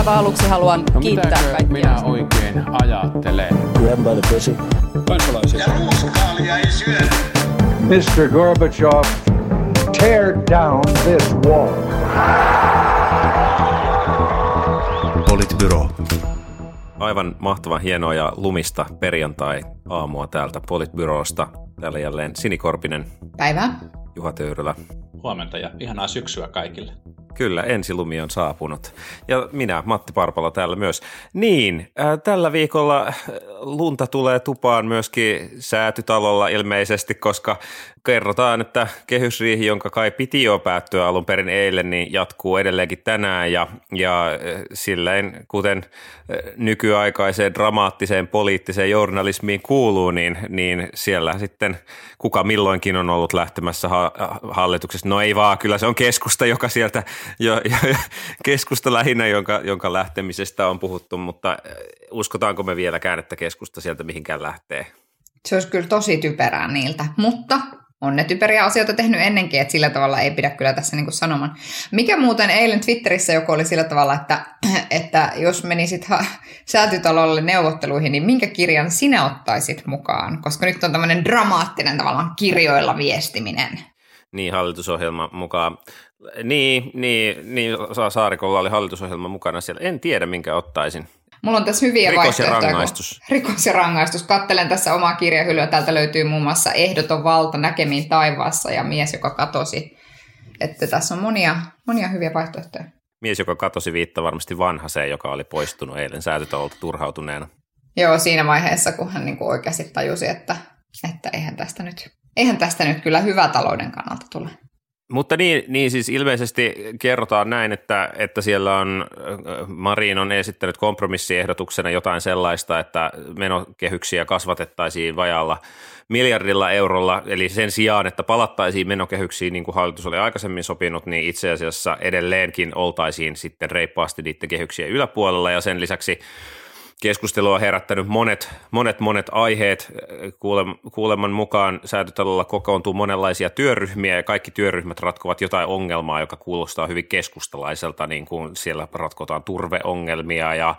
aivan aluksi haluan kiittää kaikkia. Minä oikein ajattelen? Kansalaisia. Ja ruuskaalia ei syödä. Mr. Gorbachev, tear down this wall. Politbyro. Aivan mahtavan hienoa ja lumista perjantai-aamua täältä Politbyrosta. Täällä jälleen Sini Korpinen. Päivää. Juha Töyrälä. Huomenta ja ihanaa syksyä kaikille. Kyllä, ensilumi on saapunut. Ja minä, Matti Parpala, täällä myös. Niin, tällä viikolla lunta tulee tupaan myöskin Säätytalolla ilmeisesti, koska kerrotaan, että kehysriihi, jonka kai piti jo päättyä alun perin eilen, niin jatkuu edelleenkin tänään. Ja silleen, kuten nykyaikaiseen dramaattiseen poliittiseen journalismiin kuuluu, niin siellä sitten kuka milloinkin on ollut lähtemässä hallituksessa. No ei vaan, kyllä se on keskusta, joka sieltä... Ja keskusta lähinnä, jonka lähtemisestä on puhuttu, mutta uskotaanko me vieläkään, että keskusta sieltä mihinkään lähtee? Se olisi kyllä tosi typerää niiltä, mutta on ne typeriä asioita tehnyt ennenkin, että sillä tavalla ei pidä kyllä tässä niinku sanoman. Mikä muuten eilen Twitterissä joku oli sillä tavalla, että jos menisit Säätytalolle neuvotteluihin, niin minkä kirjan sinä ottaisit mukaan? Koska nyt on tämmöinen dramaattinen tavallaan kirjoilla viestiminen. Niin, hallitusohjelma mukaan. Niin, Saarikolla oli hallitusohjelma mukana siellä. En tiedä, minkä ottaisin. Mulla on tässä hyviä vaihtoehtoja. Rikos ja rangaistus. Kattelen tässä omaa kirjahyllyä. Täältä löytyy muun muassa Ehdoton valta, Näkemiin taivaassa ja Mies, joka katosi. Että tässä on monia hyviä vaihtoehtoja. Mies, joka katosi, viittaa varmasti Vanhaseen, joka oli poistunut eilen Säätytalolta turhautuneena. Joo, siinä vaiheessa, kun hän niinku oikeasti tajusi, että eihän tästä nyt kyllä hyvä talouden kannalta tule. Mutta niin siis ilmeisesti kerrotaan näin, että siellä on Marin on esittänyt kompromissiehdotuksena jotain sellaista, että menokehyksiä kasvatettaisiin vajaalla 1 miljardilla eurolla, eli sen sijaan, että palattaisiin menokehyksiin niin kuin hallitus oli aikaisemmin sopinut, niin itse asiassa edelleenkin oltaisiin sitten reippaasti niiden kehyksien yläpuolella ja sen lisäksi keskustelua on herättänyt monet aiheet. Kuuleman mukaan Säätytalolla kokoontuu monenlaisia työryhmiä ja kaikki työryhmät ratkovat jotain ongelmaa, joka kuulostaa hyvin keskustalaiselta, niin kuin siellä ratkotaan turveongelmia ja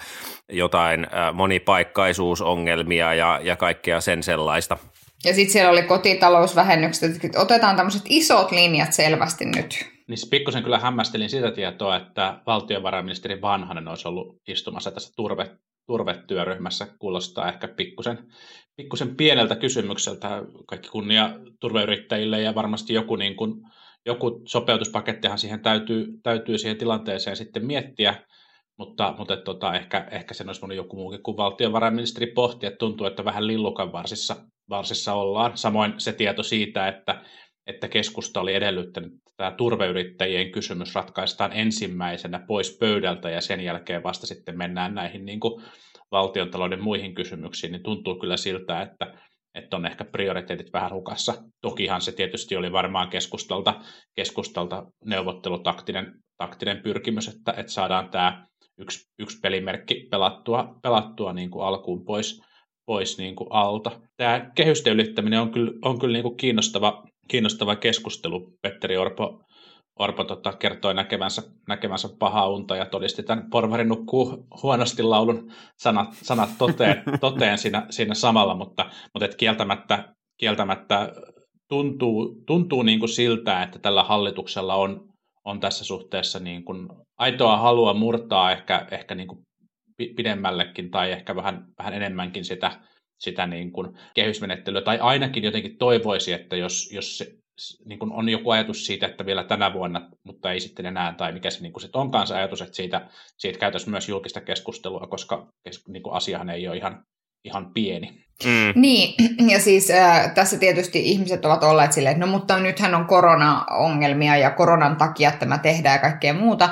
jotain monipaikkaisuusongelmia ja kaikkea sen sellaista. Ja sitten siellä oli kotitalousvähennykset, että otetaan tämmöiset isot linjat selvästi nyt. Niin pikkusen kyllä hämmästelin sitä tietoa, että valtiovarainministeri Vanhanen olisi ollut istumassa tässä turvetyöryhmässä. Kuulostaa ehkä pikkusen pieneltä kysymykseltä. Kaikki kunnia turveyrittäjille ja varmasti joku sopeutuspakettihan siihen täytyy siihen tilanteeseen sitten miettiä, mutta ehkä sen olisi voinut joku muukin kuin valtiovarainministeri pohtia, että tuntuu, että vähän lillukan varsissa ollaan. Samoin se tieto siitä, että keskusta oli edellyttänyt, että tämä turveyrittäjien kysymys ratkaistaan ensimmäisenä pois pöydältä ja sen jälkeen vasta sitten mennään näihin niin kuin valtiontalouden muihin kysymyksiin, niin tuntuu kyllä siltä, että on ehkä prioriteetit vähän hukassa. Tokihan se tietysti oli varmaan keskustalta neuvottelutaktinen pyrkimys, että saadaan tämä yksi pelimerkki pelattua niin kuin alkuun pois niin kuin alta. Tämä kehysten ylittäminen on kyllä niin kuin kiinnostava keskustelu. Petteri Orpo kertoi näkevänsä pahaa unta ja todisti tämän Porvari nukkuu huonosti -laulun sanat toteen siinä samalla, mutta et kieltämättä tuntuu niin kuin siltä, että tällä hallituksella on tässä suhteessa niin kuin aitoa halua murtaa ehkä niin kuin pidemmällekin tai ehkä vähän enemmänkin sitä niin kuin kehysmenettelyä, tai ainakin jotenkin toivoisi, että jos se, niin kuin on joku ajatus siitä, että vielä tänä vuonna, mutta ei sitten enää, tai mikä se niin kuin sit onkaan se ajatus, että siitä käytäisiin myös julkista keskustelua, koska niin kuin asiahan ei ole ihan pieni. Mm. Niin, ja siis tässä tietysti ihmiset ovat olleet silleen, että no mutta nythän on korona-ongelmia ja koronan takia tämä tehdään ja kaikkea muuta,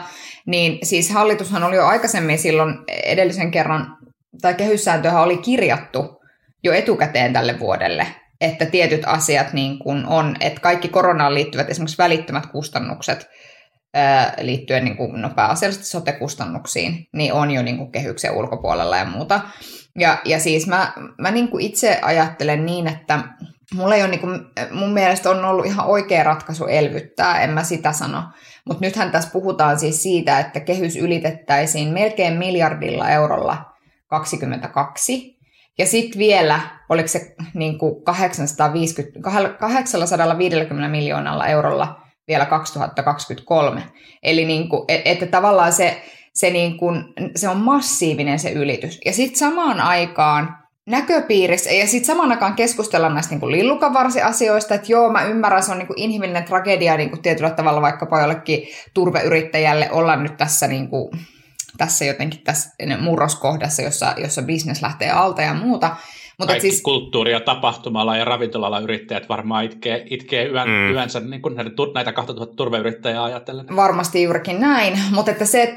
niin siis hallitushan oli jo aikaisemmin silloin edellisen kerran, tai kehyssääntöhän oli kirjattu jo etukäteen tälle vuodelle, että tietyt asiat niin kuin on, että kaikki koronaan liittyvät esimerkiksi välittömät kustannukset liittyen niin kuin, no pääasiallisesti sote-kustannuksiin, niin on jo niin kuin kehyksen ulkopuolella ja muuta. Ja siis mä niin kuin itse ajattelen niin, että Mulla ei ole, niin kuin, mun mielestä on ollut ihan oikea ratkaisu elvyttää, en mä sitä sano. Mutta nythän tässä puhutaan siis siitä, että kehys ylitettäisiin melkein 1 miljardilla eurolla 2022. Ja sitten vielä, oliko se niin kuin 850 miljoonalla eurolla vielä 2023. Eli niin kuin, että tavallaan se, niin kuin, se on massiivinen se ylitys. Ja sitten samaan aikaan näköpiirissä, ja sitten samaan aikaan keskustellaan näistä niin kuin lillukanvarsiasioista, että joo, mä ymmärrän, se on niin kuin inhimillinen tragedia niin kuin tietyllä tavalla vaikkapa jollekin turveyrittäjälle olla nyt tässä, niin kuin, tässä jotenkin tässä murroskohdassa, jossa bisnes lähtee alta ja muuta. Mutta kaikki siis kulttuuri- ja tapahtuma- ja ravintola-alan yrittäjät varmaan itkee yönsä niin kuin näitä 2000 turveyrittäjää ajatellen. Varmasti juurikin näin, mutta että se,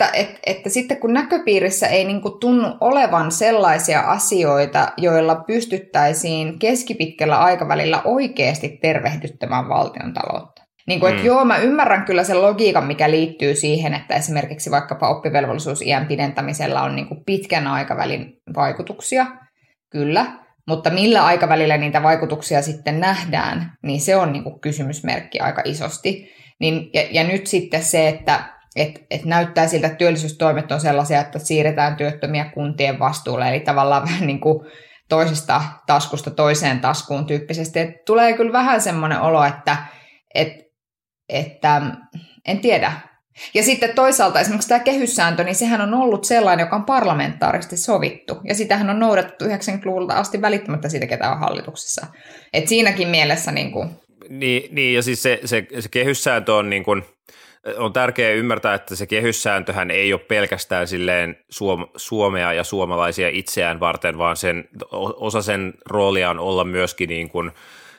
että sitten kun näköpiirissä ei niin kuin tunnu olevan sellaisia asioita, joilla pystyttäisiin keskipitkällä aikavälillä oikeasti tervehdyttämään valtion taloutta. Niin kuin, että joo, mä ymmärrän kyllä sen logiikan, mikä liittyy siihen, että esimerkiksi vaikkapa oppivelvollisuusiän pidentämisellä on niin kuin pitkän aikavälin vaikutuksia, kyllä. Mutta millä aikavälillä niitä vaikutuksia sitten nähdään, niin se on niin kuin kysymysmerkki aika isosti. Niin, ja nyt sitten se, että et näyttää siltä, että työllisyystoimet on sellaisia, että siirretään työttömiä kuntien vastuulle, eli tavallaan vähän niin kuin toisesta taskusta toiseen taskuun tyyppisesti. Et tulee kyllä vähän semmoinen olo, että en tiedä. Ja sitten toisaalta esimerkiksi tämä kehyssääntö, niin sehän on ollut sellainen, joka on parlamentaarisesti sovittu. Ja sitähän on noudatettu 90-luvulta asti välittämättä siitä, ketä on hallituksessa. Et siinäkin mielessä niin kuin. Niin, ja siis se kehyssääntö on niin kuin, on tärkeää ymmärtää, että se kehyssääntöhän ei ole pelkästään silleen Suomea ja suomalaisia itseään varten, vaan sen, osa sen roolia on olla myöskin niin kuin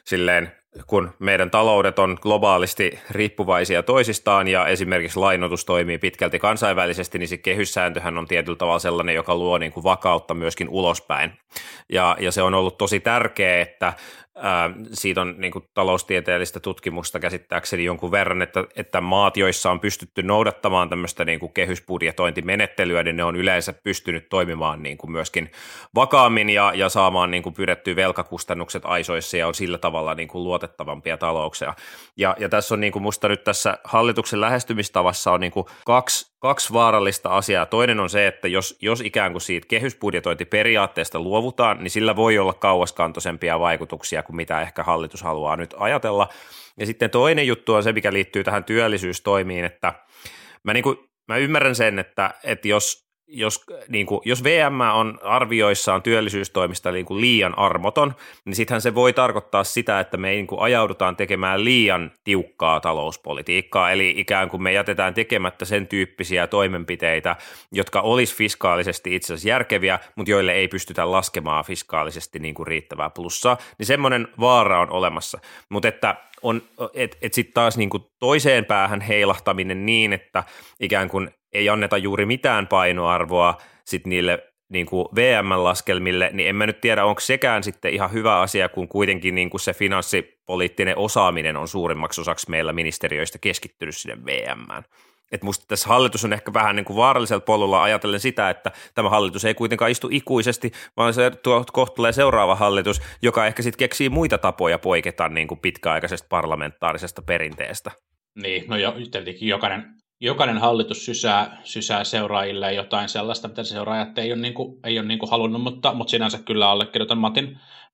silleen, kun meidän taloudet on globaalisti riippuvaisia toisistaan ja esimerkiksi lainoitus toimii pitkälti kansainvälisesti, niin se kehyssääntöhän on tietyllä tavalla sellainen, joka luo niin kuin vakautta myöskin ulospäin. Ja se on ollut tosi tärkeää, että siitä on niin kuin taloustieteellistä tutkimusta käsittääkseni jonkun verran, että maat, joissa on pystytty noudattamaan tämmöistä niin kuin kehysbudjetointimenettelyä, niin ne on yleensä pystynyt toimimaan niin kuin myöskin vakaammin ja saamaan niin kuin pyydettyä velkakustannukset aisoissa ja on sillä tavalla niin kuin luotettavampia talouksia. Ja tässä on niin kuin musta nyt tässä hallituksen lähestymistavassa on niin kuin kaksi vaarallista asiaa. Toinen on se, että jos ikään kuin siitä kehysbudjetointiperiaatteesta luovutaan, niin sillä voi olla kauaskantoisempia vaikutuksia kuin mitä ehkä hallitus haluaa nyt ajatella. Ja sitten toinen juttu on se, mikä liittyy tähän työllisyystoimiin, että mä ymmärrän sen, että jos VM on arvioissaan työllisyystoimista niin kuin liian armoton, niin sittenhän se voi tarkoittaa sitä, että me niin kuin ajaudutaan tekemään liian tiukkaa talouspolitiikkaa, eli ikään kuin me jätetään tekemättä sen tyyppisiä toimenpiteitä, jotka olisi fiskaalisesti itse asiassa järkeviä, mutta joille ei pystytä laskemaan fiskaalisesti niin kuin riittävää plussaa, niin semmoinen vaara on olemassa, mutta että sitten taas niin kuin toiseen päähän heilahtaminen niin, että ikään kuin ei anneta juuri mitään painoarvoa sit niille niin kuin VM-laskelmille, niin en mä nyt tiedä, onko sekään sitten ihan hyvä asia, kun kuitenkin niin kuin se finanssipoliittinen osaaminen on suurimmaksi osaksi meillä ministeriöistä keskittynyt sinne VM:ään. Että musta tässä hallitus on ehkä vähän niin kuin vaarallisella polulla ajatellen sitä, että tämä hallitus ei kuitenkaan istu ikuisesti, vaan se kohta tulee seuraava hallitus, joka ehkä sitten keksii muita tapoja poiketa niin kuin pitkäaikaisesta parlamentaarisesta perinteestä. Niin, no tietenkin jokainen hallitus sysää seuraajille jotain sellaista, mitä seuraajat ei ole halunnut, mutta sinänsä kyllä allekirjoitan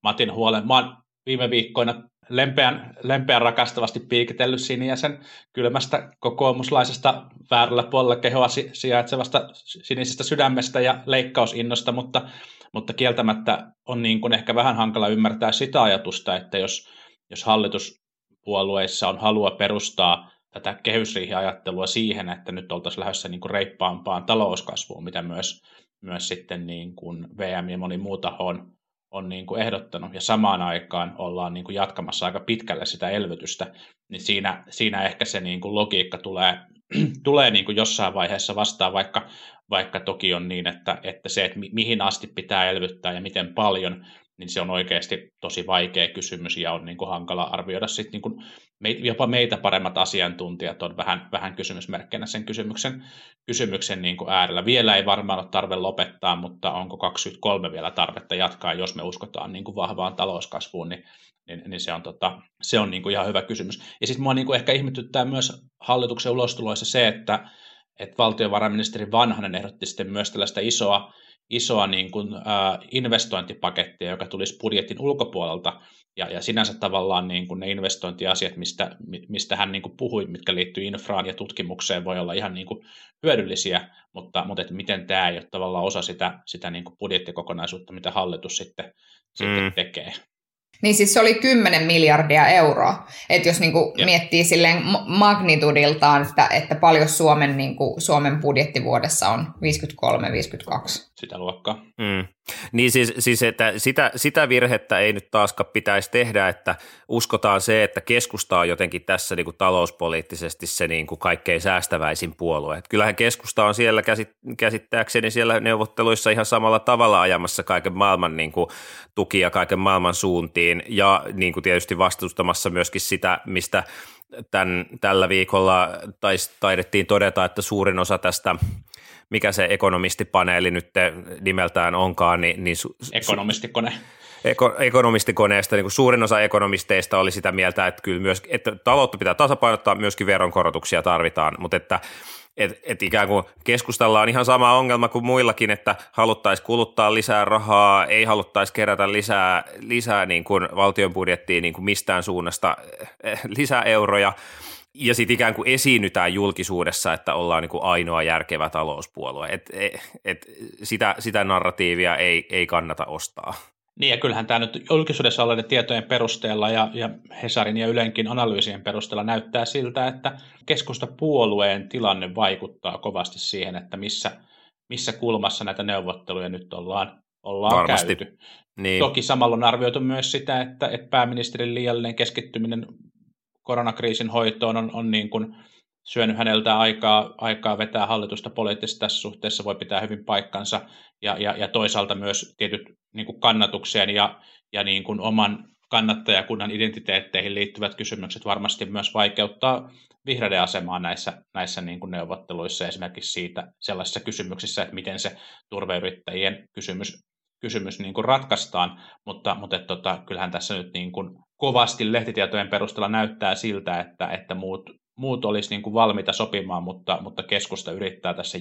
Matin huolen. Mä oon viime viikkoina lempeän rakastavasti piikitellyt sinijäsen kylmästä kokoomuslaisesta väärällä puolella kehoa sijaitsevasta sinisestä sydämestä ja leikkausinnosta, mutta kieltämättä on niin kuin ehkä vähän hankala ymmärtää sitä ajatusta, että jos hallituspuolueissa on halua perustaa tätä kehysriihiajattelua siihen, että nyt oltaisiin lähdössä niin kuin reippaampaan talouskasvuun, mitä myös sitten niin kuin VM ja moni muu taho on niin kuin ehdottanut, ja samaan aikaan ollaan niin kuin jatkamassa aika pitkälle sitä elvytystä, niin siinä ehkä se niin kuin logiikka tulee niin kuin jossain vaiheessa vastaan, vaikka toki on niin, että se, että mihin asti pitää elvyttää ja miten paljon, niin se on oikeasti tosi vaikea kysymys ja on niin kuin hankala arvioida. Sitten niin kuin jopa meitä paremmat asiantuntijat on vähän kysymysmerkkeinä sen kysymyksen niin kuin äärellä. Vielä ei varmaan ole tarve lopettaa, mutta onko 23 vielä tarvetta jatkaa, jos me uskotaan niin kuin vahvaan talouskasvuun, niin se on niin kuin ihan hyvä kysymys. Ja sitten minua niin kuin ehkä ihmetyttää myös hallituksen ulostuloissa se, että valtiovarainministeri Vanhanen ehdotti sitten myös tällaista isoa niin kuin, investointipakettia, joka tulisi budjetin ulkopuolelta, ja sinänsä tavallaan niin kuin ne investointiasiat, mistä hän niin kuin puhui, mitkä liittyy infraan ja tutkimukseen, voi olla ihan niin kuin hyödyllisiä, mutta että miten tämä ei ole tavallaan osa sitä niin kuin budjettikokonaisuutta, mitä hallitus sitten tekee. Niin siis se oli 10 miljardia euroa, että jos niinku miettii silleen magnitudiltaan, että paljon Suomen budjettivuodessa on 53-52. Sitä luokkaa. Mm. Niin siis että sitä virhettä ei nyt taaskaan pitäisi tehdä, että uskotaan se, että keskusta on jotenkin tässä niinku talouspoliittisesti se niinku kaikkein säästäväisin puolue. Et kyllähän keskusta on siellä käsittääkseni siellä neuvotteluissa ihan samalla tavalla ajamassa kaiken maailman niinku tukia kaiken maailman suuntiin ja niinku tietysti vastustamassa myöskin sitä, mistä tällä viikolla taidettiin todeta, että suurin osa tästä, mikä se ekonomistipaneeli nyt nimeltään onkaan, niin ekonomistikoneesta, niin kuin suurin osa ekonomisteista oli sitä mieltä, että kyllä myös, että taloutta pitää tasapainottaa, myöskin veronkorotuksia tarvitaan, mutta että et ikään kuin keskustalla on ihan sama ongelma kuin muillakin, että haluttaisiin kuluttaa lisää rahaa, ei haluttaisi kerätä lisää niin kuin valtion budjettiin niin kuin mistään suunnasta lisää euroja, ja sitten ikään kuin esiinnytään julkisuudessa, että ollaan niin kuin ainoa järkevä talouspuolue. Sitä narratiivia ei kannata ostaa. Niin, ja kyllähän tämä nyt julkisuudessa olleiden tietojen perusteella ja Hesarin ja Ylenkin analyysien perusteella näyttää siltä, että keskustapuolueen tilanne vaikuttaa kovasti siihen, että missä kulmassa näitä neuvotteluja nyt ollaan käyty. Niin. Toki samalla on arvioitu myös sitä, että pääministerin liiallinen keskittyminen koronakriisin hoitoon on niin kuin syönyt häneltä aikaa vetää hallitusta poliittisesti, tässä suhteessa voi pitää hyvin paikkansa, ja toisaalta myös tietyt niin kuin kannatukseen ja niin kuin oman kannattajakunnan identiteetteihin liittyvät kysymykset varmasti myös vaikeuttaa vihreiden asemaa näissä niin kuin neuvotteluissa, esimerkiksi siitä sellaisissa kysymyksissä, että miten se turveyrittäjien kysymys niin kuin ratkaistaan, mutta kyllähän tässä nyt niin kuin kovasti lehtitietojen perusteella näyttää siltä, että muut olisi niin kuin valmiita sopimaan, mutta keskusta yrittää tässä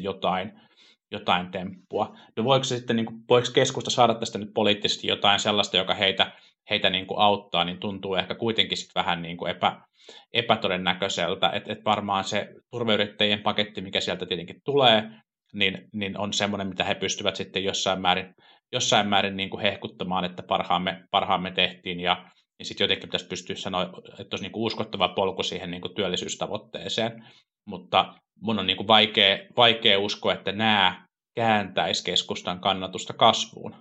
jotain temppua. No voiko keskusta saada tästä nyt poliittisesti jotain sellaista, joka heitä niin kuin auttaa, niin tuntuu ehkä kuitenkin sit vähän niin kuin epätodennäköiseltä. Et varmaan se turveyrittäjien paketti, mikä sieltä tietenkin tulee, niin on semmoinen, mitä he pystyvät sitten jossain määrin niin kuin hehkuttamaan, että parhaamme tehtiin, ja sitten jotenkin pitäisi pystyä sanoa, että olisi niinku uskottava polku siihen niinku työllisyystavoitteeseen, mutta mun on niinku vaikea uskoa, että nämä kääntäisi keskustan kannatusta kasvuun.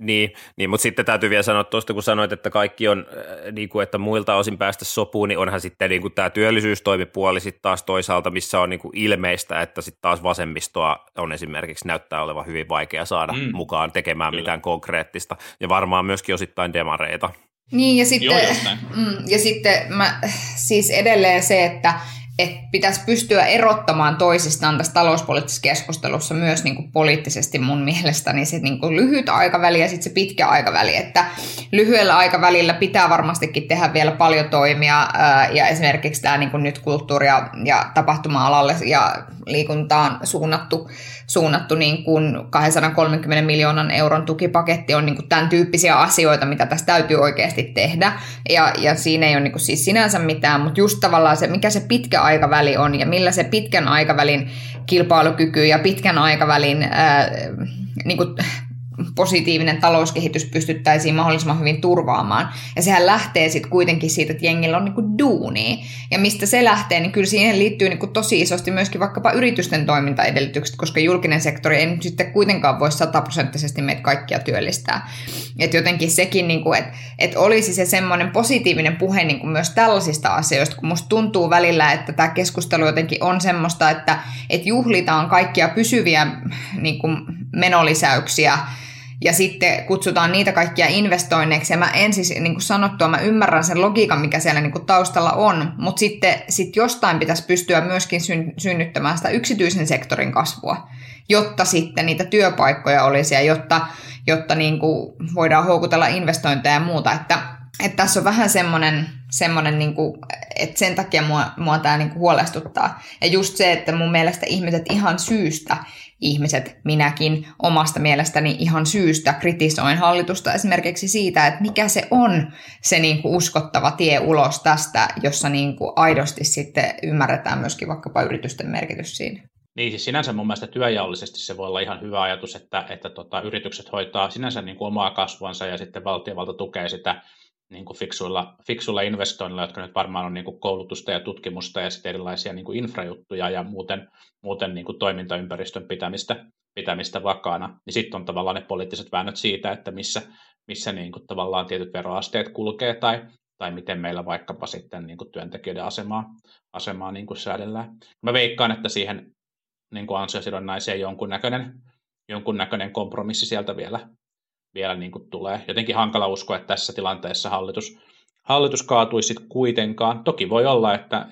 Niin, mutta sitten täytyy vielä sanoa tuosta, kun sanoit, että kaikki on, niinku, että muilta osin päästä sopuun, niin onhan sitten niinku tämä työllisyystoimipuoli sitten taas toisaalta, missä on niinku ilmeistä, että sitten taas vasemmistoa on esimerkiksi näyttää olevan hyvin vaikea saada mukaan tekemään mitään konkreettista, ja varmaan myöskin osittain demareita. Niin, ja sitten mä, siis edelleen se, että pitäisi pystyä erottamaan toisistaan tässä talouspoliittisessa keskustelussa myös niin kuin poliittisesti mun mielestäni se niin kuin lyhyt aikaväli ja sitten se pitkä aikaväli, että lyhyellä aikavälillä pitää varmastikin tehdä vielä paljon toimia, ja esimerkiksi tämä niin kuin nyt kulttuuri- ja tapahtuma-alalle ja liikuntaan suunnattu niin kuin 230 miljoonan euron tukipaketti on niin kuin tämän tyyppisiä asioita, mitä tässä täytyy oikeasti tehdä, ja siinä ei ole niin kuin siis sinänsä mitään, mutta just tavallaan se, mikä se pitkä aikaväli on ja millä se pitkän aikavälin kilpailukyky ja pitkän aikavälin niin kuin positiivinen talouskehitys pystyttäisiin mahdollisimman hyvin turvaamaan. Ja sehän lähtee sitten kuitenkin siitä, että jengillä on niin kuin duunia. Ja mistä se lähtee, niin kyllä siihen liittyy niin kuin tosi isosti myöskin vaikkapa yritysten toimintaedellytykset, koska julkinen sektori ei nyt sitten kuitenkaan voi 100% meitä kaikkia työllistää. Että jotenkin sekin, niin kuin, että olisi se semmoinen positiivinen puhe niin kuin myös tällaisista asioista, kun musta tuntuu välillä, että tämä keskustelu jotenkin on semmoista, että juhlitaan kaikkia pysyviä niin kuin menolisäyksiä, ja sitten kutsutaan niitä kaikkia investoinneiksi. Ja mä ensin, niin kuin sanottua, mä ymmärrän sen logiikan, mikä siellä niin kuin taustalla on, mutta sitten jostain pitäisi pystyä myöskin synnyttämään sitä yksityisen sektorin kasvua, jotta sitten niitä työpaikkoja olisi ja jotta niin kuin voidaan houkutella investointeja ja muuta. Että tässä on vähän semmoinen niin kuin, että sen takia mua tämä niin kuin huolestuttaa. Ja just se, että mun mielestä ihmiset ihan syystä, minäkin omasta mielestäni ihan syystä kritisoin hallitusta esimerkiksi siitä, että mikä se on se niin kuin uskottava tie ulos tästä, jossa niin kuin aidosti sitten ymmärretään myöskin vaikkapa yritysten merkitys siinä. Niin siis sinänsä mun mielestä työjaollisesti se voi olla ihan hyvä ajatus, että yritykset hoitaa sinänsä niin kuin omaa kasvuansa ja sitten valtiovalta tukee sitä niin kuin fiksuilla investoinnilla, jotka nyt varmaan on niin kuin koulutusta ja tutkimusta ja sitten erilaisia niin kuin infrajuttuja ja muuten niin kuin toimintaympäristön pitämistä vakaana. Niin sitten on tavallaan ne poliittiset väännöt siitä, että missä niin kuin tavallaan tietyt veroasteet kulkee tai miten meillä vaikkapa sitten niin kuin työntekijöiden asemaa niin kuin säädellään. Mä veikkaan, että siihen niin kuin ansiosidonnaiseen jonkunnäköinen kompromissi sieltä vielä niin kuin tulee. Jotenkin hankala uskoa, että tässä tilanteessa hallitus kaatuisi kuitenkaan. Toki voi olla, että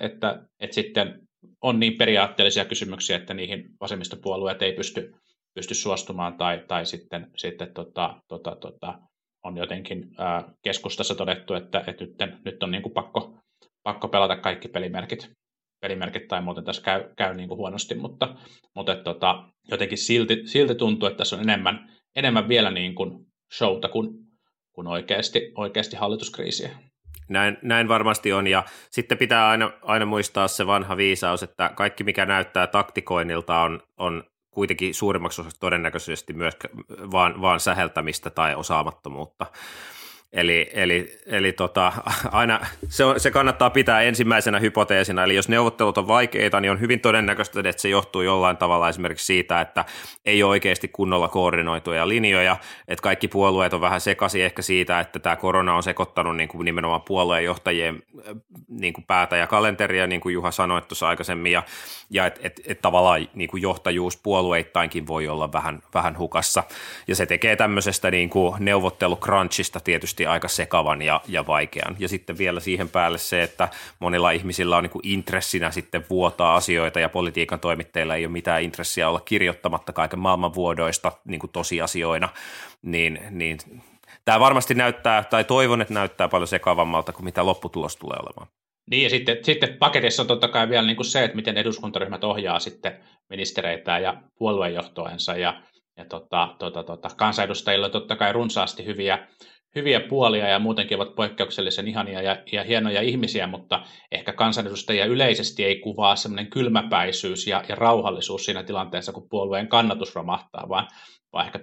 sitten on niin periaatteellisia kysymyksiä, että niihin vasemmistopuolueet ei pysty suostumaan tai sitten on jotenkin keskustassa todettu, että nyt on niin kuin pakko pelata kaikki pelimerkit tai muuten tässä käy niin kuin huonosti, mutta jotenkin silti tuntuu, että tässä on enemmän vielä niin kuin showta kuin oikeasti hallituskriisiä. Näin varmasti on, ja sitten pitää aina muistaa se vanha viisaus, että kaikki mikä näyttää taktikoinnilta on kuitenkin suurimmaksi osaksi todennäköisesti myös vaan säheltämistä tai osaamattomuutta. Eli aina se kannattaa pitää ensimmäisenä hypoteesina, eli jos neuvottelut on vaikeita, niin on hyvin todennäköistä, että se johtuu jollain tavalla esimerkiksi siitä, että ei ole oikeasti kunnolla koordinoituja linjoja, että kaikki puolueet on vähän sekaisin ehkä siitä, että tämä korona on sekoittanut niin kuin nimenomaan puoluejohtajien niin kuin päätä ja kalenteria, niin kuin Juha sanoi tuossa aikaisemmin, ja että tavallaan niin kuin johtajuus puolueittainkin voi olla vähän hukassa, ja se tekee tämmöisestä niin kuin neuvottelucrunchista tietysti aika sekavan ja vaikean. Ja sitten vielä siihen päälle se, että monilla ihmisillä on niin kuin intressinä sitten vuotaa asioita ja politiikan toimittajilla ei ole mitään intressiä olla kirjoittamatta kaiken maailman vuodoista niin kuin tosiasioina, niin tämä varmasti näyttää, tai toivon, että näyttää paljon sekavammalta kuin mitä lopputulos tulee olemaan. Niin ja sitten paketissa on totta kai vielä niin kuin se, että miten eduskuntaryhmät ohjaa sitten ministereitään ja puoluejohtoensa ja kansanedustajilla on totta kai runsaasti hyviä puolia ja muutenkin ovat poikkeuksellisen ihania ja hienoja ihmisiä, mutta ehkä kansanedustajia yleisesti ei kuvaa semmoinen kylmäpäisyys ja rauhallisuus siinä tilanteessa, kun puolueen kannatus romahtaa, vaan ehkä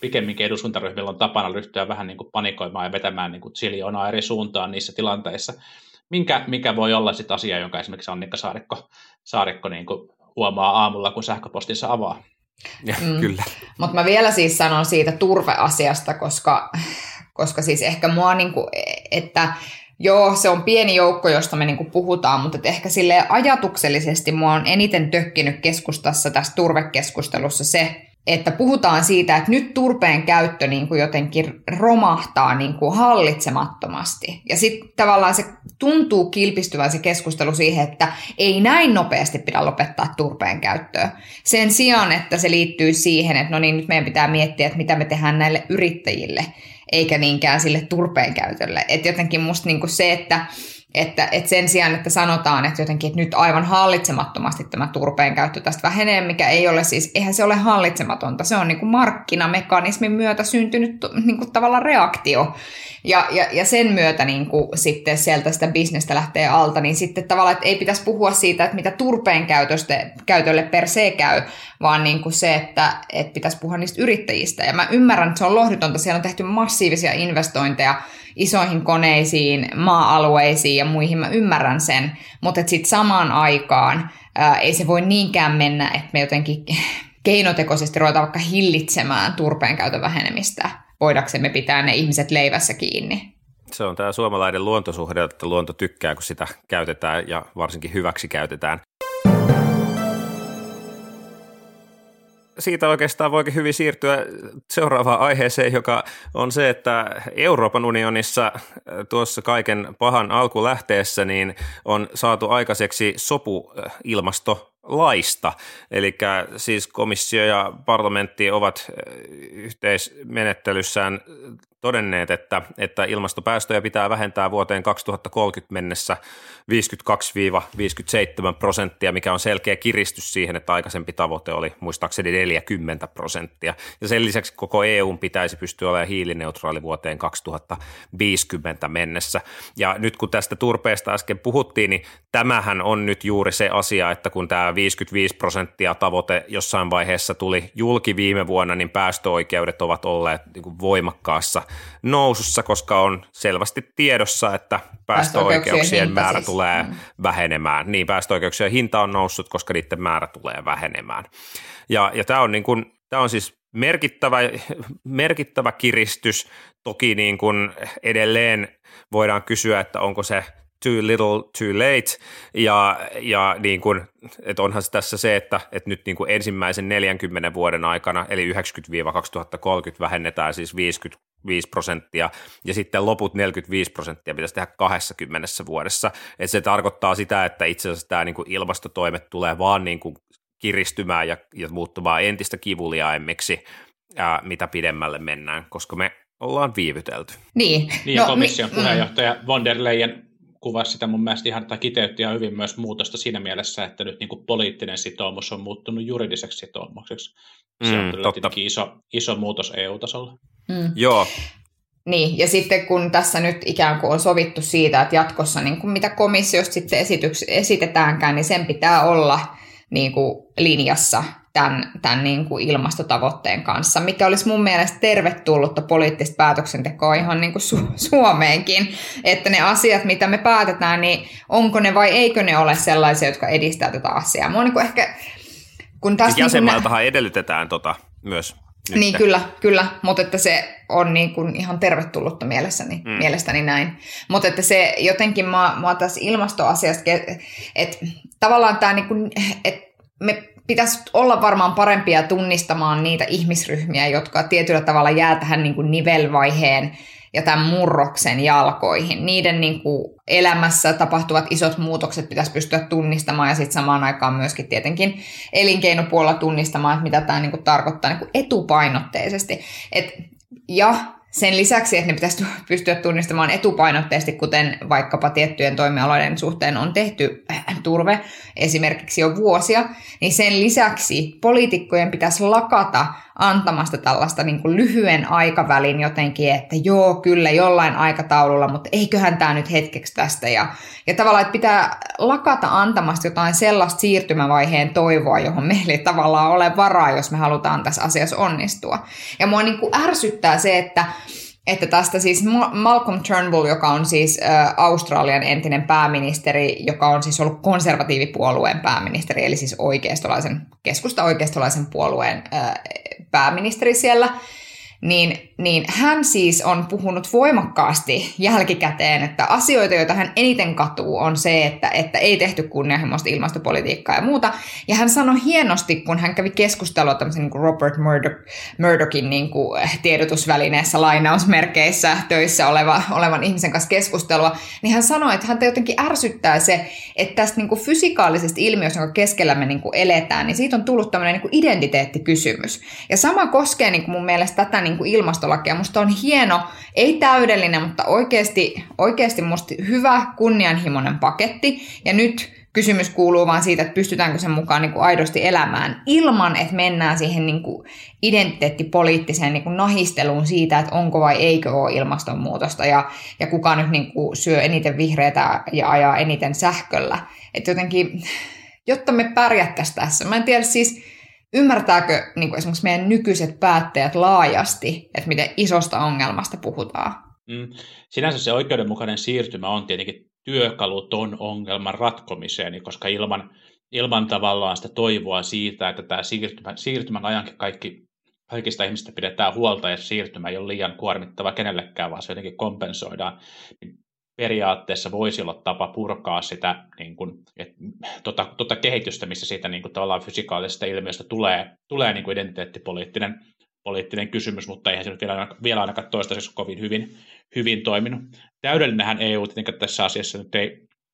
pikemminkin eduskuntaryhmillä on tapana ryhtyä vähän niin kuin panikoimaan ja vetämään niin kuin chiljonaa eri suuntaan niissä tilanteissa, mikä voi olla sitten asia, jonka esimerkiksi Annika Saarikko niin kuin huomaa aamulla, kun sähköpostinsa avaa. Ja, kyllä. Mutta mä vielä siis sanon siitä turveasiasta, koska siis ehkä mua, niinku, että joo, se on pieni joukko, josta me niinku puhutaan, mutta ehkä silleen ajatuksellisesti mua on eniten tökkinyt keskustassa tässä turvekeskustelussa se, että puhutaan siitä, että nyt turpeen käyttö niinku jotenkin romahtaa niinku hallitsemattomasti. Ja sitten tavallaan se tuntuu kilpistyvän se keskustelu siihen, että ei näin nopeasti pidä lopettaa turpeen käyttöä. Sen sijaan, että se liittyy siihen, että no niin, nyt meidän pitää miettiä, että mitä me tehdään näille yrittäjille, eikä niinkään sille turpeen käytölle. Että jotenkin musta niinku se, että sen sijaan, että sanotaan, että jotenkin että nyt aivan hallitsemattomasti tämä turpeen käyttö tästä vähenee, mikä ei ole siis, eihän se ole hallitsematonta. Se on niinku markkinamekanismin myötä syntynyt niinku tavallaan reaktio. Ja sen myötä niinku sitten sieltä sitä bisnestä lähtee alta, niin sitten tavallaan, että ei pitäisi puhua siitä, että mitä turpeen käytölle per se käy, vaan niinku se, että pitäisi puhua niistä yrittäjistä. Ja mä ymmärrän, että se on lohdutonta. Siellä on tehty massiivisia investointeja isoihin koneisiin, maa-alueisiin ja muihin, mä ymmärrän sen, mutta sitten samaan aikaan ei se voi niinkään mennä, että me jotenkin keinotekoisesti ruvetaan vaikka hillitsemään turpeen käytön vähenemistä, voidaksemme pitää ne ihmiset leivässä kiinni. Se on tämä suomalainen luontosuhde, että luonto tykkää, kun sitä käytetään ja varsinkin hyväksi käytetään. siitä oikeastaan voikin hyvin siirtyä seuraavaan aiheeseen, joka on se, että Euroopan unionissa tuossa kaiken pahan alkulähteessä niin on saatu aikaiseksi sopu ilmastolaista. Eli siis komissio ja parlamentti ovat yhteismenettelyssään todenneet, että ilmastopäästöjä pitää vähentää vuoteen 2030 mennessä 52-57%, mikä on selkeä kiristys siihen, että aikaisempi tavoite oli muistaakseni 40%. Ja sen lisäksi koko EU:n pitäisi pystyä olemaan hiilineutraali vuoteen 2050 mennessä. Ja nyt kun tästä turpeesta äsken puhuttiin, niin tämähän on nyt juuri se asia, että kun tämä 55% tavoite jossain vaiheessa tuli julki viime vuonna, niin päästöoikeudet ovat olleet voimakkaassa nousussa, koska on selvästi tiedossa, että päästöoikeuksien määrä tulee vähenemään. Niin, päästöoikeuksien hinta on noussut, koska niiden määrä tulee vähenemään. Ja tämä on, niin kun, tämä on siis merkittävä kiristys. Toki niin kun edelleen voidaan kysyä, että onko se too little, too late, ja niin kuin, että onhan se tässä se, että nyt niin kuin ensimmäisen 40 vuoden aikana, eli 90-2030 vähennetään siis 55%, ja sitten loput 45% pitäisi tehdä 20 vuodessa. Että se tarkoittaa sitä, että itse asiassa tämä niin kuin ilmastotoimet tulee vaan niin kuin kiristymään ja muuttumaan entistä kivuliaimmiksi, mitä pidemmälle mennään, koska me ollaan viivytelty. Niin ja komission puheenjohtaja von der Leyen kuvasi sitä mun mielestä ihan, tai kiteytti ihan hyvin myös muutosta siinä mielessä, että nyt niin kuin poliittinen sitoumus on muuttunut juridiseksi sitoumukseksi. Se on tietenkin iso muutos EU-tasolla. Mm. Joo. Niin, ja sitten kun tässä nyt ikään kuin on sovittu siitä, että jatkossa niin kuin mitä komissiosta sitten esitetäänkään, niin sen pitää olla niin kuin linjassa tämän niin kuin ilmastotavoitteen kanssa, mikä olisi mun mielestä tervetullutta poliittista päätöksentekoa ihan niin kuin Suomeenkin, että ne asiat, mitä me päätetään, niin onko ne vai eikö ne ole sellaisia, jotka edistää tätä asiaa. Mä oon niin kuin ehkä, kun taas siis jäsenmaaltahan edellytetään myös. Nyt. Niin kyllä, mutta että se on niin kuin ihan tervetullutta mielestäni näin. Mutta että se jotenkin mä tässä ilmastoasiasta, että tavallaan tämä niin kuin, että me pitäisi olla varmaan parempia tunnistamaan niitä ihmisryhmiä, jotka tietyllä tavalla jää tähän niin kuin nivelvaiheen ja tämän murroksen jalkoihin. Niiden niin kuin elämässä tapahtuvat isot muutokset pitäisi pystyä tunnistamaan ja sitten samaan aikaan myöskin tietenkin elinkeinopuolella tunnistamaan, että mitä tämä niin kuin tarkoittaa niin kuin etupainotteisesti. Ja sen lisäksi, että ne pitäisi pystyä tunnistamaan etupainotteisesti, kuten vaikkapa tiettyjen toimialojen suhteen on tehty turve esimerkiksi jo vuosia, niin sen lisäksi poliitikkojen pitäisi lakata antamasta tällaista niin kuin lyhyen aikavälin jotenkin, että joo, kyllä jollain aikataululla, mutta eiköhän tämä nyt hetkeksi tästä. Ja tavallaan, että pitää lakata antamasta jotain sellaista siirtymävaiheen toivoa, johon meillä ei tavallaan ole varaa, jos me halutaan tässä asiassa onnistua. Ja mua niin kuin ärsyttää se, että tästä siis Malcolm Turnbull, joka on siis Australian entinen pääministeri, joka on siis ollut konservatiivipuolueen pääministeri, eli siis keskusta-oikeistolaisen puolueen pääministeri siellä, niin hän siis on puhunut voimakkaasti jälkikäteen, että asioita, joita hän eniten katuu, on se, että ei tehty kunnianhimoista ilmastopolitiikkaa ja muuta. Ja hän sanoi hienosti, kun hän kävi keskustelua tämmöisen niin kuin Robert Murdochin niin kuin tiedotusvälineessä lainausmerkeissä töissä olevan ihmisen kanssa keskustelua, niin hän sanoi, että häntä jotenkin ärsyttää se, että tästä niin kuin fysikaalisesta ilmiöstä, jonka keskellä me niin kuin eletään, niin siitä on tullut tämmöinen niin kuin identiteettikysymys. Ja sama koskee niin kuin mun mielestä tätä niin kuin ilmastolakia. Musta on hieno, ei täydellinen, mutta oikeasti musta hyvä, kunnianhimoinen paketti. Ja nyt kysymys kuuluu vaan siitä, että pystytäänkö sen mukaan niin kuin aidosti elämään ilman, että mennään siihen niin kuin identiteettipoliittiseen niin kuin nahisteluun siitä, että onko vai eikö ole ilmastonmuutosta ja kuka nyt niin kuin syö eniten vihreätä ja ajaa eniten sähköllä. Että jotenkin, jotta me pärjättäisiin tässä. Mä en tiedä siis, ymmärtääkö niin kuin esimerkiksi meidän nykyiset päättäjät laajasti, että miten isosta ongelmasta puhutaan? Sinänsä se oikeudenmukainen siirtymä on tietenkin työkalu ton ongelman ratkomiseen, koska ilman tavallaan sitä toivoa siitä, että tämä siirtymän ajankin kaikista ihmistä pidetään huolta ja siirtymä ei ole liian kuormittava kenellekään, vaan se jotenkin kompensoidaan. periaatteessa voisi olla tapa purkaa sitä niin kuin, tota kehitystä, missä siitä niin kuin, tavallaan fysikaalisesta ilmiöstä tulee niin kuin identiteettipoliittinen kysymys, mutta eihän se nyt vielä ainakaan toistaiseksi kovin hyvin toiminut. Täydellinenhän EU tietenkin tässä asiassa nyt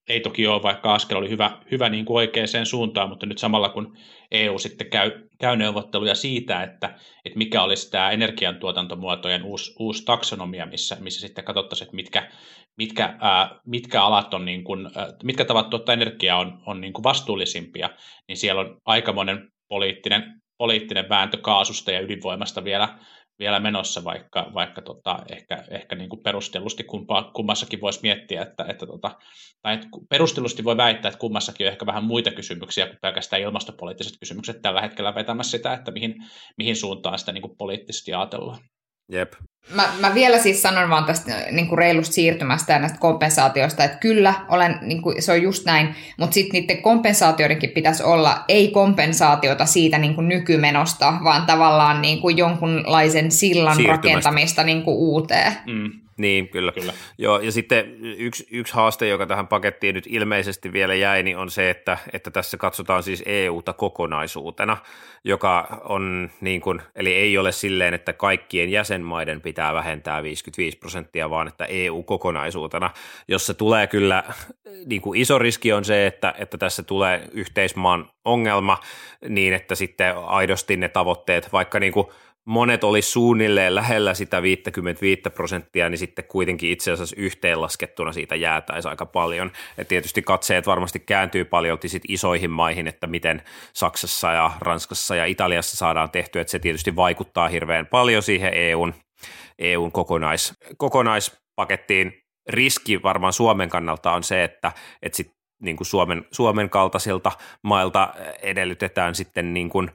ei toki ole, vaikka askel oli hyvä niin kuin oikeaan suuntaan, mutta nyt samalla kun EU sitten käy neuvotteluja siitä, että mikä olisi tämä energiantuotantomuotojen uusi taksonomia, missä sitten katsottaisiin, että mitkä alat on niin kuin, mitkä tavat tuottaa energiaa on niin kuin vastuullisimpia, niin siellä on aikamoinen poliittinen vääntö kaasusta ja ydinvoimasta vielä menossa, vaikka ehkä niin kuin perustellusti kummassakin voisi miettiä, tai perustellusti voi väittää, että kummassakin on ehkä vähän muita kysymyksiä kuin pelkästään ilmastopoliittiset kysymykset tällä hetkellä vetämässä sitä, että mihin suuntaan sitä niin kuin poliittisesti ajatellaan. Jep. Mä vielä siis sanon vaan tästä niin kuin reilusta siirtymästä ja näistä kompensaatioista, että kyllä, niin kuin, se on just näin, mutta sitten niiden kompensaatioidenkin pitäisi olla ei kompensaatiota siitä niin kuin nykymenosta, vaan tavallaan niin kuin jonkunlaisen sillan rakentamista niin kuin uuteen. Mm. Niin, kyllä. Joo, ja sitten yksi haaste, joka tähän pakettiin nyt ilmeisesti vielä jäi, niin on se, että tässä katsotaan siis EUta kokonaisuutena, joka on niin kuin, eli ei ole silleen, että kaikkien jäsenmaiden pitää vähentää 55%, vaan että EU kokonaisuutena, jossa tulee kyllä, niin kuin iso riski on se, että tässä tulee yhteismaan ongelma niin, että sitten aidosti ne tavoitteet, vaikka niin kuin monet oli suunnilleen lähellä sitä 55%, niin sitten kuitenkin itse asiassa yhteenlaskettuna siitä jäätäisi aika paljon. Et tietysti katseet varmasti kääntyy paljolti sit isoihin maihin, että miten Saksassa ja Ranskassa ja Italiassa saadaan tehtyä, että se tietysti vaikuttaa hirveän paljon siihen EUn kokonaispakettiin. Riski varmaan Suomen kannalta on se, että sit, niin kuin Suomen kaltaisilta mailta edellytetään sitten niin kuin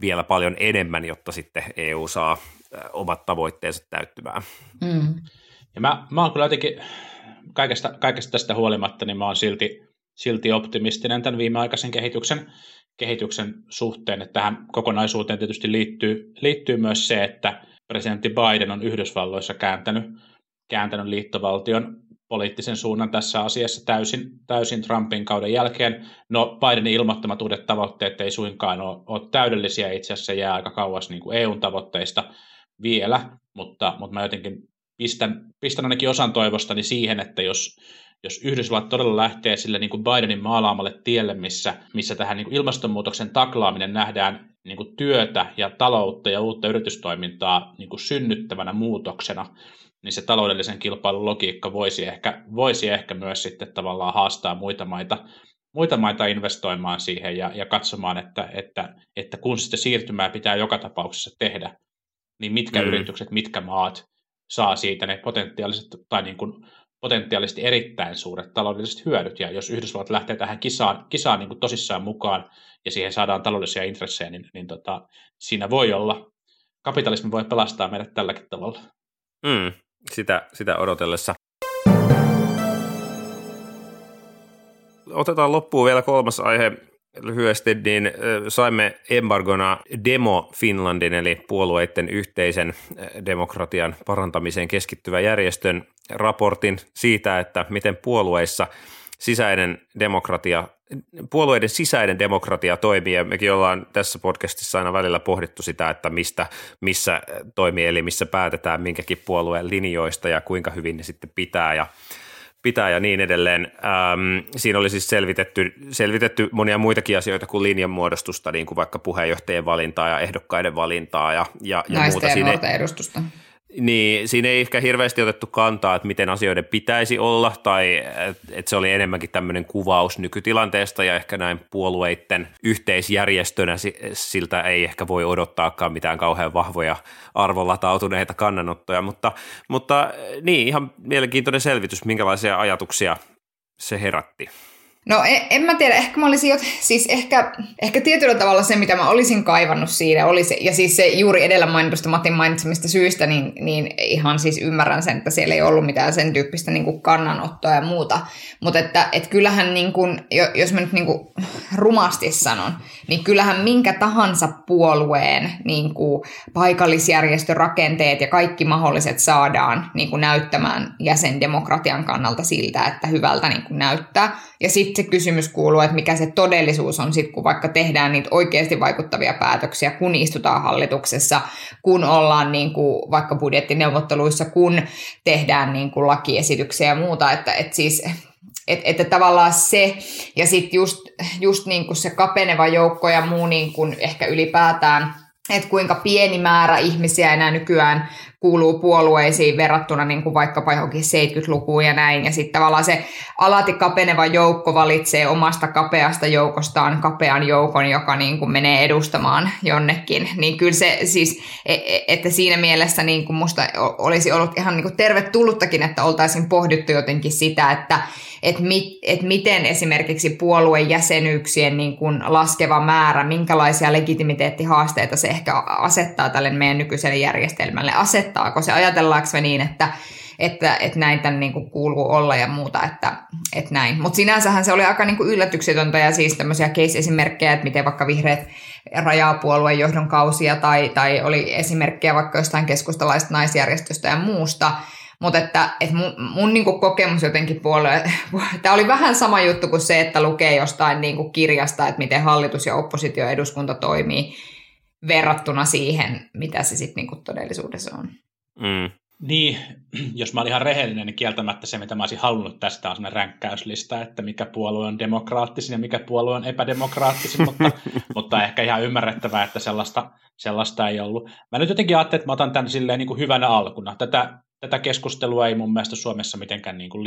vielä paljon enemmän, jotta sitten EU saa omat tavoitteensa täyttymään. Mm. Ja mä oon kyllä jotenkin kaikesta tästä huolimatta, niin mä oon silti optimistinen tämän viimeaikaisen kehityksen suhteen, että tähän kokonaisuuteen tietysti liittyy myös se, että presidentti Biden on Yhdysvalloissa kääntänyt liittovaltion poliittisen suunnan tässä asiassa täysin Trumpin kauden jälkeen. No, Bidenin ilmoittamat uudet tavoitteet ei suinkaan ole täydellisiä, itse asiassa jää aika kauas niin kuin EUn tavoitteista vielä, mutta mä jotenkin pistän ainakin osan toivostani siihen, että jos Yhdysvallat todella lähtee sille niin kuin Bidenin maalaamalle tielle, missä tähän niin kuin ilmastonmuutoksen taklaaminen nähdään niin kuin työtä ja taloutta ja uutta yritystoimintaa niin kuin synnyttävänä muutoksena, niin se taloudellisen kilpailun logiikka voisi ehkä myös sitten tavallaan haastaa muita maita investoimaan siihen ja katsomaan, että kun sitä siirtymää pitää joka tapauksessa tehdä, niin mitkä yritykset, mitkä maat saa siitä ne potentiaaliset tai niin kuin potentiaalisesti erittäin suuret taloudelliset hyödyt. Ja jos Yhdysvallat lähtee tähän kisaan niin kuin tosissaan mukaan ja siihen saadaan taloudellisia intressejä, niin siinä voi olla, kapitalismi voi pelastaa meidät tälläkin tavalla. Mm. Sitä odotellessa. Otetaan loppuun vielä kolmas aihe lyhyesti, niin saimme embargona Demo-Finlandin eli puolueiden yhteisen demokratian parantamiseen keskittyvän järjestön raportin siitä, että miten puolueiden sisäinen demokratia toimii, ja mekin ollaan tässä podcastissa aina välillä pohdittu sitä, että missä toimielimissä päätetään minkäkin puolueen linjoista ja kuinka hyvin ne sitten pitää ja niin edelleen. Siinä oli siis selvitetty monia muitakin asioita kuin linjanmuodostusta, niin kuin vaikka puheenjohtajien valintaa ja ehdokkaiden valintaa ja muuta. Naisten ja nuorten edustusta. Niin, siinä ei ehkä hirveästi otettu kantaa, että miten asioiden pitäisi olla, tai että se oli enemmänkin tämmöinen kuvaus nykytilanteesta, ja ehkä näin puolueiden yhteisjärjestönä siltä ei ehkä voi odottaakaan mitään kauhean vahvoja arvolatautuneita kannanottoja, mutta niin, ihan mielenkiintoinen selvitys, minkälaisia ajatuksia se herätti. No en mä tiedä, ehkä mä olisin ehkä tietyllä tavalla se, mitä mä olisin kaivannut siinä, olisi, ja siis se juuri edellä mainitusta Matin mainitsemista syystä, niin ihan siis ymmärrän sen, että siellä ei ollut mitään sen tyyppistä niin kuin kannanottoa ja muuta, mutta että et kyllähän, niin kuin, jos mä nyt niin kuin rumasti sanon, niin kyllähän minkä tahansa puolueen niin kuin paikallisjärjestörakenteet ja kaikki mahdolliset saadaan niin kuin näyttämään jäsendemokratian kannalta siltä, että hyvältä niin kuin näyttää, ja sitten se kysymys kuuluu, että mikä se todellisuus on sitten, kun vaikka tehdään niitä oikeasti vaikuttavia päätöksiä, kun istutaan hallituksessa, kun ollaan niin kuin vaikka budjettineuvotteluissa, kun tehdään niin kuin lakiesityksiä ja muuta, että tavallaan se, ja sitten just niin kuin se kapeneva joukko ja muu niin kuin ehkä ylipäätään, että kuinka pieni määrä ihmisiä enää nykyään kuuluu puolueisiin verrattuna niin kuin vaikkapa johonkin 70-lukuun ja näin. Ja sitten tavallaan se alati kapeneva joukko valitsee omasta kapeasta joukostaan kapean joukon, joka niin kuin menee edustamaan jonnekin. Niin kyllä se siis, että siinä mielessä niin kuin musta olisi ollut ihan niin kuin tervetullutakin, että oltaisiin pohdittu jotenkin sitä, että miten esimerkiksi puoluejäsenyyksien niin kuin laskeva määrä, minkälaisia legitimiteettihaasteita se ehkä asettaa tälle meidän nykyiselle järjestelmälle, asettaako se, ajatellaanko me niin, että näin tämän niin kuin kuuluu olla ja muuta, että näin. Mutta sinänsähän se oli aika niin kuin yllätyksetöntä ja siis tämmöisiä case-esimerkkejä, että miten vaikka vihreät rajaa puolueen johdon kausia tai oli esimerkkejä vaikka jostain keskustalaisesta naisjärjestöstä ja muusta. Mutta että mun niinku kokemus jotenkin puolella, tämä oli vähän sama juttu kuin se, että lukee jostain niinku kirjasta, että miten hallitus ja oppositio ja eduskunta toimii verrattuna siihen, mitä se sitten niinku todellisuudessa on. Mm. Niin, jos mä olin ihan rehellinen, niin kieltämättä se, mitä mä olisin halunnut tästä, on sellainen ränkkäyslista, että mikä puolue on demokraattisin ja mikä puolue on epädemokraattisin, mutta ehkä ihan ymmärrettävää, että sellaista ei ollut. Mä nyt jotenkin ajattelin, että mä otan tämän silleen niin kuin hyvänä alkuna. Tätä keskustelua ei mun mielestä Suomessa mitenkään niin kuin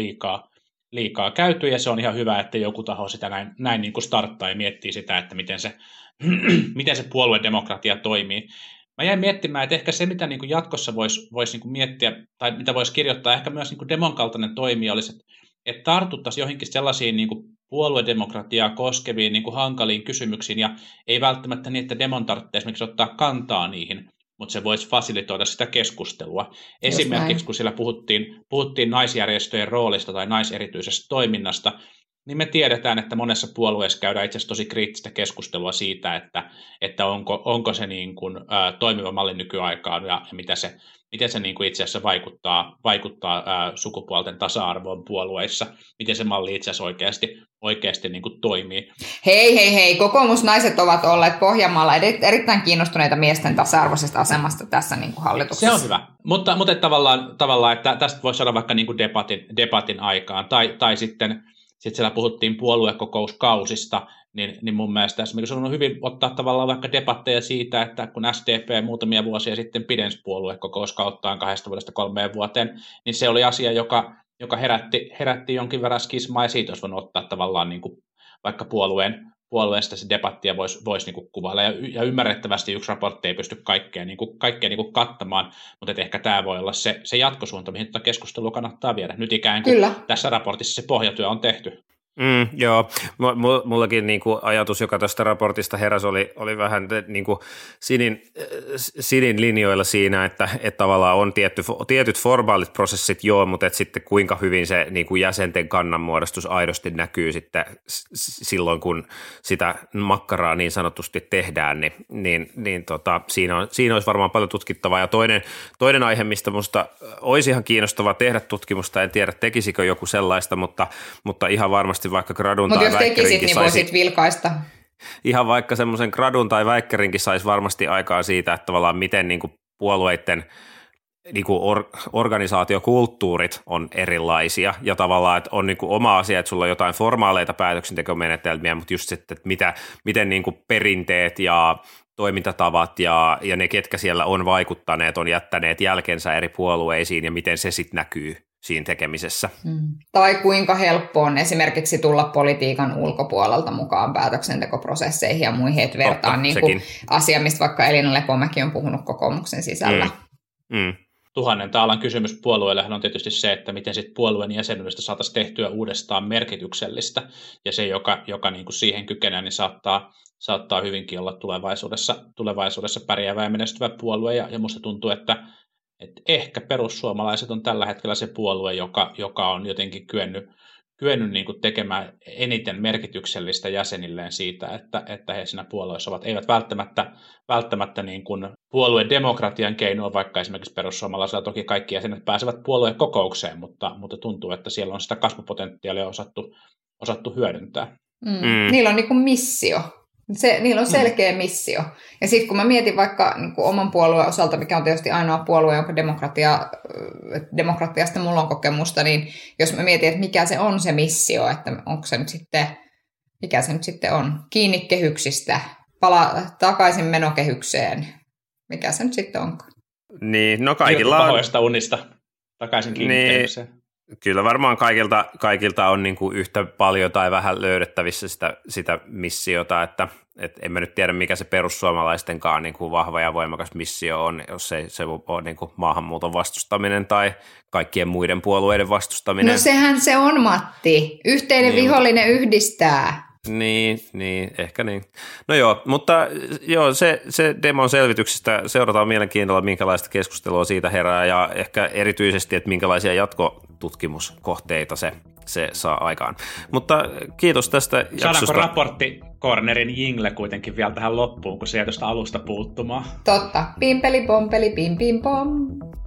liikaa käyty, ja se on ihan hyvä, että joku taho sitä näin niin kuin starttaa ja miettii sitä, että miten se puoluedemokratia toimii. Mä jäin miettimään, että ehkä se, mitä niin kuin jatkossa voisi niin kuin miettiä, tai mitä voisi kirjoittaa, ehkä myös niin kuin demon kaltainen toimija olisi, että tartuttaisiin johonkin sellaisiin niin kuin puoluedemokratiaa koskeviin niin kuin hankaliin kysymyksiin, ja ei välttämättä niin, että demon tarvitsee esimerkiksi ottaa kantaa niihin, mutta se voisi fasilitoida sitä keskustelua. Esimerkiksi kun siellä puhuttiin naisjärjestöjen roolista tai naiserityisestä toiminnasta, niin me tiedetään, että monessa puolueessa käydään itse asiassa tosi kriittistä keskustelua siitä, että onko se niin kuin, toimiva malli nykyaikaan ja miten se niin kuin itse asiassa vaikuttaa sukupuolten tasa-arvoon puolueissa, miten se malli itse asiassa oikeasti niin kuin toimii. Hei, kokoomusnaiset ovat olleet Pohjanmaalla erittäin kiinnostuneita miesten tasa-arvoisesta asemasta tässä niin kuin hallituksessa. Se on hyvä, mutta tavallaan että tästä voisi saada vaikka niin kuin debatin aikaan tai sitten siellä puhuttiin puoluekokouskausista, niin mun mielestä esimerkiksi on hyvin ottaa tavallaan vaikka debatteja siitä, että kun SDP muutamia vuosia sitten pidensi puoluekokouskauttaan 2 vuodesta 3 vuoteen, niin se oli asia, joka herätti jonkin verran skismaa, ja siitä olisi voinut ottaa tavallaan niin kuin vaikka puolueesta se debattia voisi niin kuin kuvailla, ja ymmärrettävästi yksi raportti ei pysty kaikkea kattamaan, mutta ehkä tämä voi olla se jatkosuunta, mihin tätä keskustelua kannattaa viedä. Nyt ikään kuin kyllä. Tässä raportissa se pohjatyö on tehty. Joo, mullakin niin kuin ajatus, joka tästä raportista heräsi, oli vähän niin kuin sinin linjoilla siinä, että tavallaan on tietyt formaalit prosessit, joo, mutta sitten kuinka hyvin se niin kuin jäsenten kannanmuodostus aidosti näkyy sitten silloin, kun sitä makkaraa niin sanotusti tehdään, niin, siinä olisi varmaan paljon tutkittavaa. Ja toinen aihe, mistä minusta olisi ihan kiinnostavaa tehdä tutkimusta, en tiedä tekisikö joku sellaista, mutta ihan varmasti vaikka gradun tai väikkärinkin saisi. Mutta jos tekisit, niin voisit vilkaista. Ihan vaikka semmoisen gradun tai väikkärinkin saisi varmasti aikaa siitä, että tavallaan miten niin kuin puolueiden niin kuin organisaatiokulttuurit on erilaisia, ja tavallaan, että on niin kuin oma asia, että sulla on jotain formaaleita päätöksentekomenetelmiä, mutta just sitten, että miten niin kuin perinteet ja toimintatavat ja ne, ketkä siellä on vaikuttaneet, on jättäneet jälkensä eri puolueisiin, ja miten se sitten näkyy siinä tekemisessä. Tai kuinka helppo on esimerkiksi tulla politiikan ulkopuolelta mukaan päätöksentekoprosesseihin ja muihin, että vertaan niin kuin asia, mistä vaikka Elina Lepomäki on puhunut kokoomuksen sisällä. tuhannen taalan kysymys puolueellehan on tietysti se, että miten sit puolueen jäsenyydestä saataisiin tehtyä uudestaan merkityksellistä, ja se, joka niin kuin siihen kykenee, niin saattaa hyvinkin olla tulevaisuudessa pärjäävä ja menestyvä puolue, ja musta tuntuu, että ehkä perussuomalaiset on tällä hetkellä se puolue, joka on jotenkin kyennyt niin kuin tekemään eniten merkityksellistä jäsenilleen siitä, että he siinä puolueessa ovat. Eivät välttämättä niin kuin puoluedemokratian keinoa, vaikka esimerkiksi perussuomalaisilla toki kaikki jäsenet pääsevät puoluekokoukseen, mutta tuntuu, että siellä on sitä kasvupotentiaalia osattu hyödyntää. Niillä on niin kuin missio. Niillä on selkeä missio. Ja sitten kun mä mietin vaikka niin kuin oman puolueen osalta, mikä on tietysti ainoa puolue, jonka demokratiasta mulla on kokemusta, niin jos mä mietin, että mikä se on se missio, että onko se nyt sitten, mikä se nyt sitten on, kiinni kehyksistä, palaa takaisin menokehykseen, mikä se nyt sitten onkaan. Niin, no kaikilla on. Pahoista unista takaisin kiinni kehykseen. Kyllä varmaan kaikilta on niin kuin yhtä paljon tai vähän löydettävissä sitä missiota, että en mä nyt tiedä, mikä se perussuomalaistenkaan niin kuin vahva ja voimakas missio on, jos se on niin kuin maahanmuuton vastustaminen tai kaikkien muiden puolueiden vastustaminen. No sehän se on, Matti. Yhteinen niin, vihollinen yhdistää. Niin, ehkä niin. No joo, mutta joo, se demon selvityksestä seurataan mielenkiinnolla, minkälaista keskustelua siitä herää ja ehkä erityisesti, että minkälaisia jatkotutkimuskohteita se saa aikaan. Mutta kiitos tästä jaksosta. Saadaanko raporttikornerin jingle kuitenkin vielä tähän loppuun, kun se jää tuosta alusta puuttumaan? Totta. Pimpeli, pompeli, pim, pim, pom.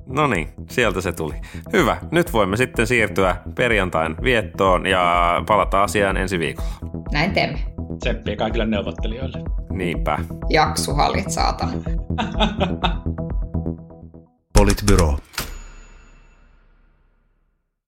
No niin, sieltä se tuli. Hyvä, nyt voimme sitten siirtyä perjantain viettoon ja palata asiaan ensi viikolla. Näin teemme. Tsemppiä kaikille neuvottelijoille. Niinpä. Jaksuhallit saatana. Politbyro.